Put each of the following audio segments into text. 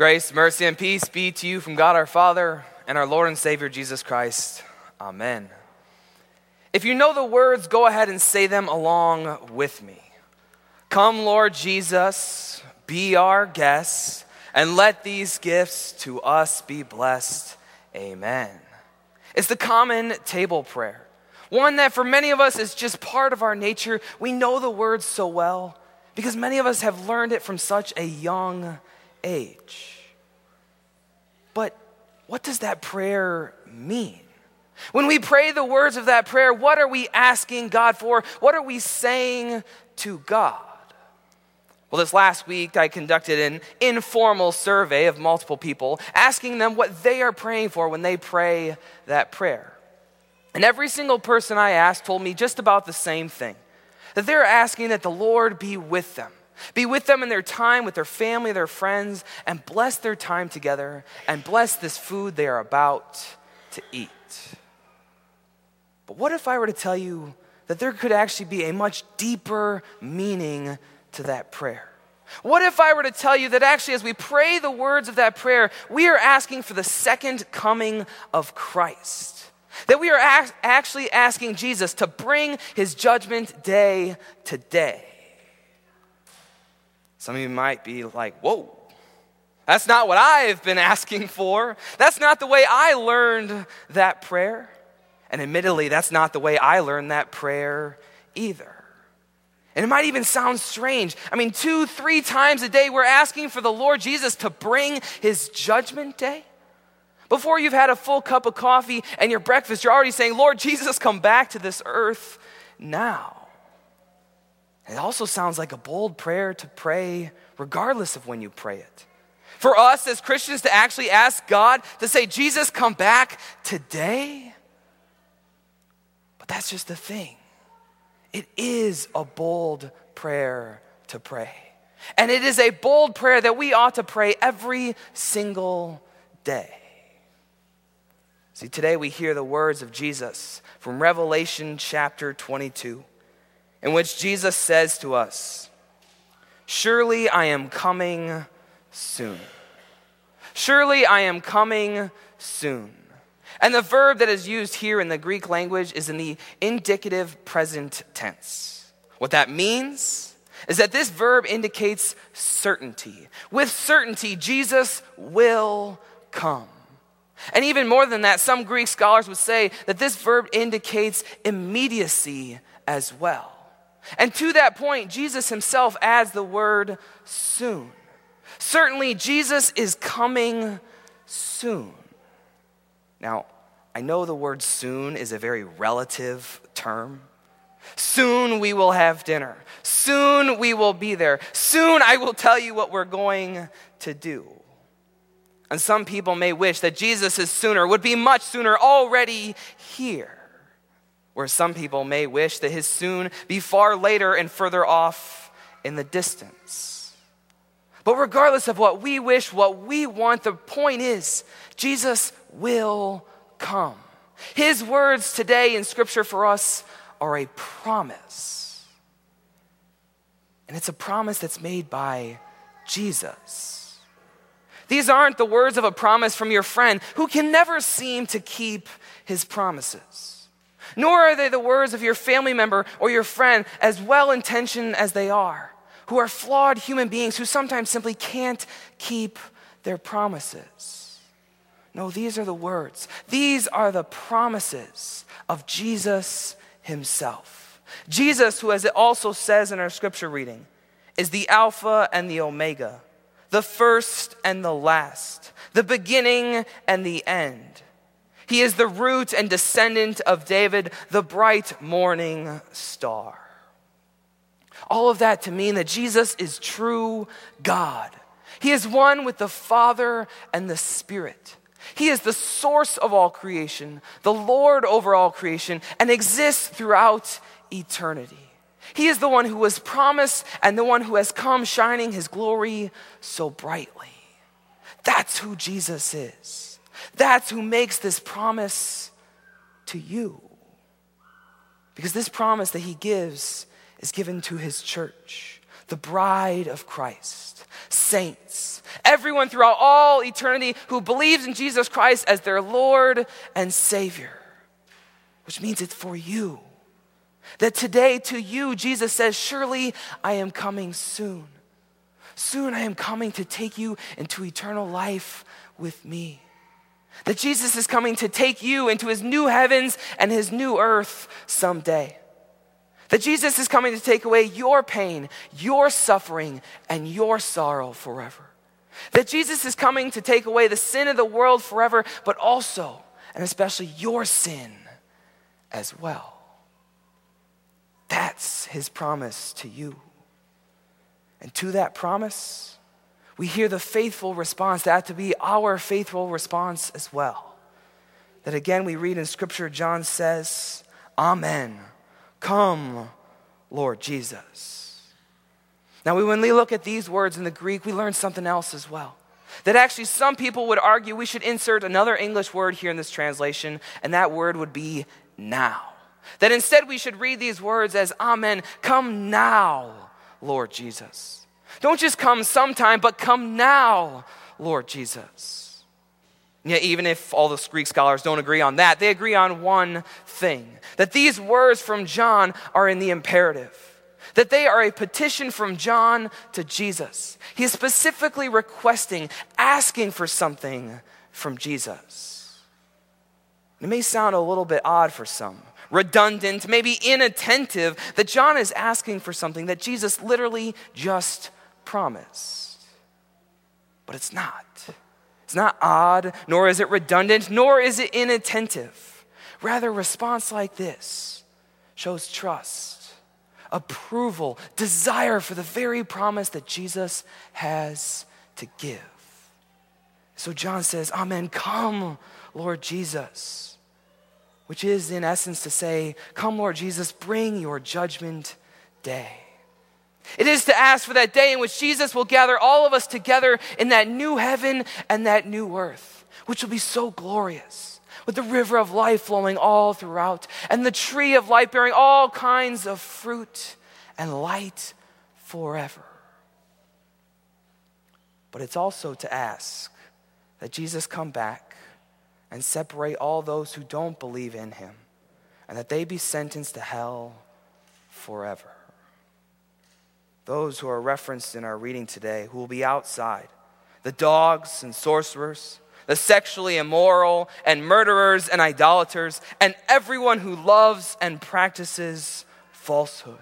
Grace, mercy, and peace be to you from God our Father and our Lord and Savior Jesus Christ. Amen. If you know the words, go ahead and say them along with me. Come, Lord Jesus, be our guest, and let these gifts to us be blessed. Amen. It's the common table prayer, one that for many of us is just part of our nature. We know the words so well because many of us have learned it from such a young age. But what does that prayer mean? When we pray the words of that prayer, what are we asking God for? What are we saying to God? Well, this last week I conducted an informal survey of multiple people, asking them what they are praying for when they pray that prayer. And every single person I asked told me just about the same thing, that they're asking that the Lord be with them in their time, with their family, their friends, and bless their time together, and bless this food they are about to eat. But what if I were to tell you that there could actually be a much deeper meaning to that prayer? What if I were to tell you that actually as we pray the words of that prayer, we are asking for the second coming of Christ? That we are actually asking Jesus to bring his judgment day today. Some of you might be like, whoa, that's not what I've been asking for. That's not the way I learned that prayer. And admittedly, that's not the way I learned that prayer either. And it might even sound strange. I mean, 2-3 times a day, we're asking for the Lord Jesus to bring his judgment day. Before you've had a full cup of coffee and your breakfast, you're already saying, Lord Jesus, come back to this earth now. It also sounds like a bold prayer to pray regardless of when you pray it. For us as Christians to actually ask God to say, Jesus, come back today. But that's just the thing. It is a bold prayer to pray. And it is a bold prayer that we ought to pray every single day. See, today we hear the words of Jesus from Revelation chapter 22, in which Jesus says to us, surely I am coming soon. Surely I am coming soon. And the verb that is used here in the Greek language is in the indicative present tense. What that means is that this verb indicates certainty. With certainty, Jesus will come. And even more than that, some Greek scholars would say that this verb indicates immediacy as well. And to that point, Jesus himself adds the word soon. Certainly, Jesus is coming soon. Now, I know the word soon is a very relative term. Soon we will have dinner. Soon we will be there. Soon I will tell you what we're going to do. And some people may wish that Jesus is sooner, would be much sooner, already here. Where some people may wish that his soon be far later and further off in the distance. But regardless of what we wish, what we want, the point is, Jesus will come. His words today in Scripture for us are a promise. And it's a promise that's made by Jesus. These aren't the words of a promise from your friend who can never seem to keep his promises. Nor are they the words of your family member or your friend, as well-intentioned as they are, who are flawed human beings who sometimes simply can't keep their promises. No, these are the words. These are the promises of Jesus himself. Jesus, who, as it also says in our scripture reading, is the Alpha and the Omega, the first and the last, the beginning and the end. He is the root and descendant of David, the bright morning star. All of that to mean that Jesus is true God. He is one with the Father and the Spirit. He is the source of all creation, the Lord over all creation, and exists throughout eternity. He is the one who was promised and the one who has come shining his glory so brightly. That's who Jesus is. That's who makes this promise to you. Because this promise that he gives is given to his church, the bride of Christ, saints, everyone throughout all eternity who believes in Jesus Christ as their Lord and Savior, which means it's for you. That today to you, Jesus says, surely I am coming soon. Soon I am coming to take you into eternal life with me. That Jesus is coming to take you into his new heavens and his new earth someday. That Jesus is coming to take away your pain, your suffering, and your sorrow forever. That Jesus is coming to take away the sin of the world forever, but also, and especially your sin as well. That's his promise to you. And to that promise, we hear the faithful response, that to be our faithful response as well. That again, we read in Scripture, John says, Amen. Come, Lord Jesus. Now, when we look at these words in the Greek, we learn something else as well. That actually some people would argue we should insert another English word here in this translation, and that word would be now. That instead we should read these words as, Amen, come now, Lord Jesus. Don't just come sometime, but come now, Lord Jesus. Yeah, even if all the Greek scholars don't agree on that, they agree on one thing, that these words from John are in the imperative. That they are a petition from John to Jesus. He is specifically requesting, asking for something from Jesus. It may sound a little bit odd for some, redundant, maybe inattentive, that John is asking for something that Jesus literally just promised. But it's not. It's not odd, nor is it redundant, nor is it inattentive. Rather, a response like this shows trust, approval, desire for the very promise that Jesus has to give. So John says, Amen, come, Lord Jesus, which is in essence to say, come, Lord Jesus, bring your judgment day. It is to ask for that day in which Jesus will gather all of us together in that new heaven and that new earth, which will be so glorious, with the river of life flowing all throughout, and the tree of life bearing all kinds of fruit and light forever. But it's also to ask that Jesus come back and separate all those who don't believe in him, and that they be sentenced to hell forever. Those who are referenced in our reading today, who will be outside, the dogs and sorcerers, the sexually immoral and murderers and idolaters, and everyone who loves and practices falsehood.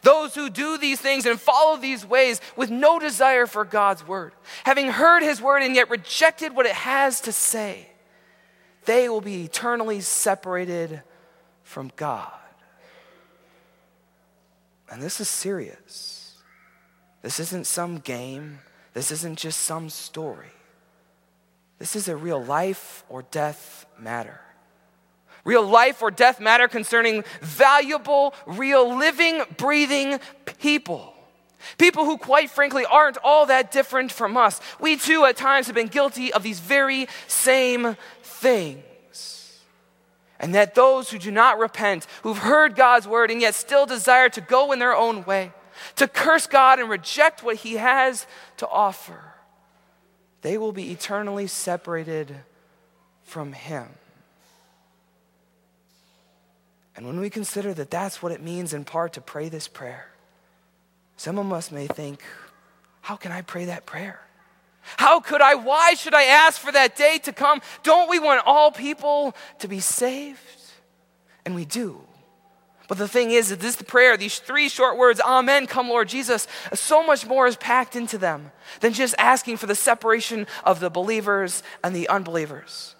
Those who do these things and follow these ways with no desire for God's word, having heard his word and yet rejected what it has to say, they will be eternally separated from God. And this is serious. This isn't some game. This isn't just some story. This is a real life or death matter. Real life or death matter concerning valuable, real living, breathing people. People who, quite frankly, aren't all that different from us. We too at times have been guilty of these very same things. And that those who do not repent, who've heard God's word and yet still desire to go in their own way, to curse God and reject what he has to offer, they will be eternally separated from him. And when we consider that that's what it means in part to pray this prayer, some of us may think, how can I pray that prayer? How could I? Why should I ask for that day to come? Don't we want all people to be saved? And we do. But the thing is that this prayer, these three short words, Amen, come Lord Jesus, so much more is packed into them than just asking for the separation of the believers and the unbelievers.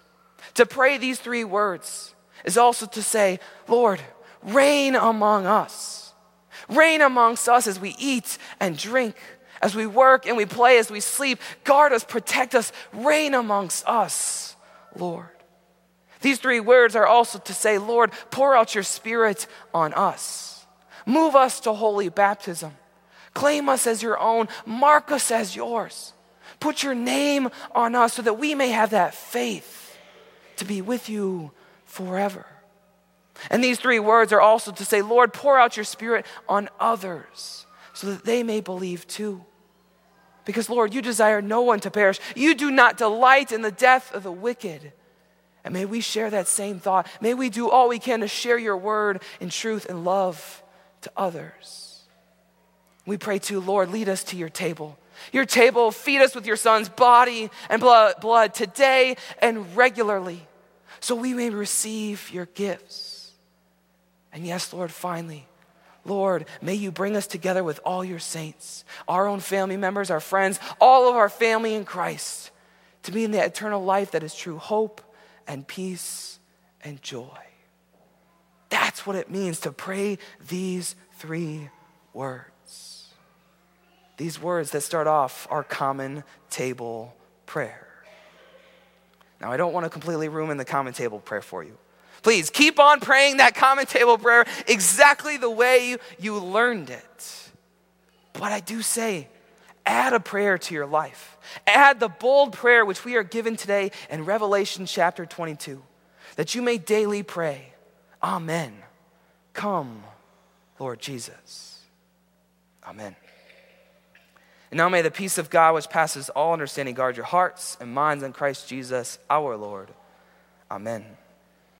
To pray these three words is also to say, Lord, reign among us. Reign amongst us as we eat and drink, as we work and we play, as we sleep. Guard us, protect us, reign amongst us, Lord. These three words are also to say, Lord, pour out your Spirit on us. Move us to holy baptism. Claim us as your own. Mark us as yours. Put your name on us so that we may have that faith to be with you forever. And these three words are also to say, Lord, pour out your Spirit on others so that they may believe too. Because, Lord, you desire no one to perish. You do not delight in the death of the wicked. And may we share that same thought. May we do all we can to share your word in truth and love to others. We pray too, Lord, lead us to your table. Your table, feed us with your son's body and blood today and regularly so we may receive your gifts. And yes, Lord, finally, Lord, may you bring us together with all your saints, our own family members, our friends, all of our family in Christ, to be in the eternal life that is true hope and peace and joy. That's what it means to pray these three words. These words that start off our common table prayer. Now, I don't want to completely ruin the common table prayer for you. Please keep on praying that common table prayer exactly the way you learned it. But I do say, add a prayer to your life. Add the bold prayer which we are given today in Revelation chapter 22, that you may daily pray, Amen. Come, Lord Jesus. Amen. And now may the peace of God which passes all understanding guard your hearts and minds in Christ Jesus our Lord. Amen.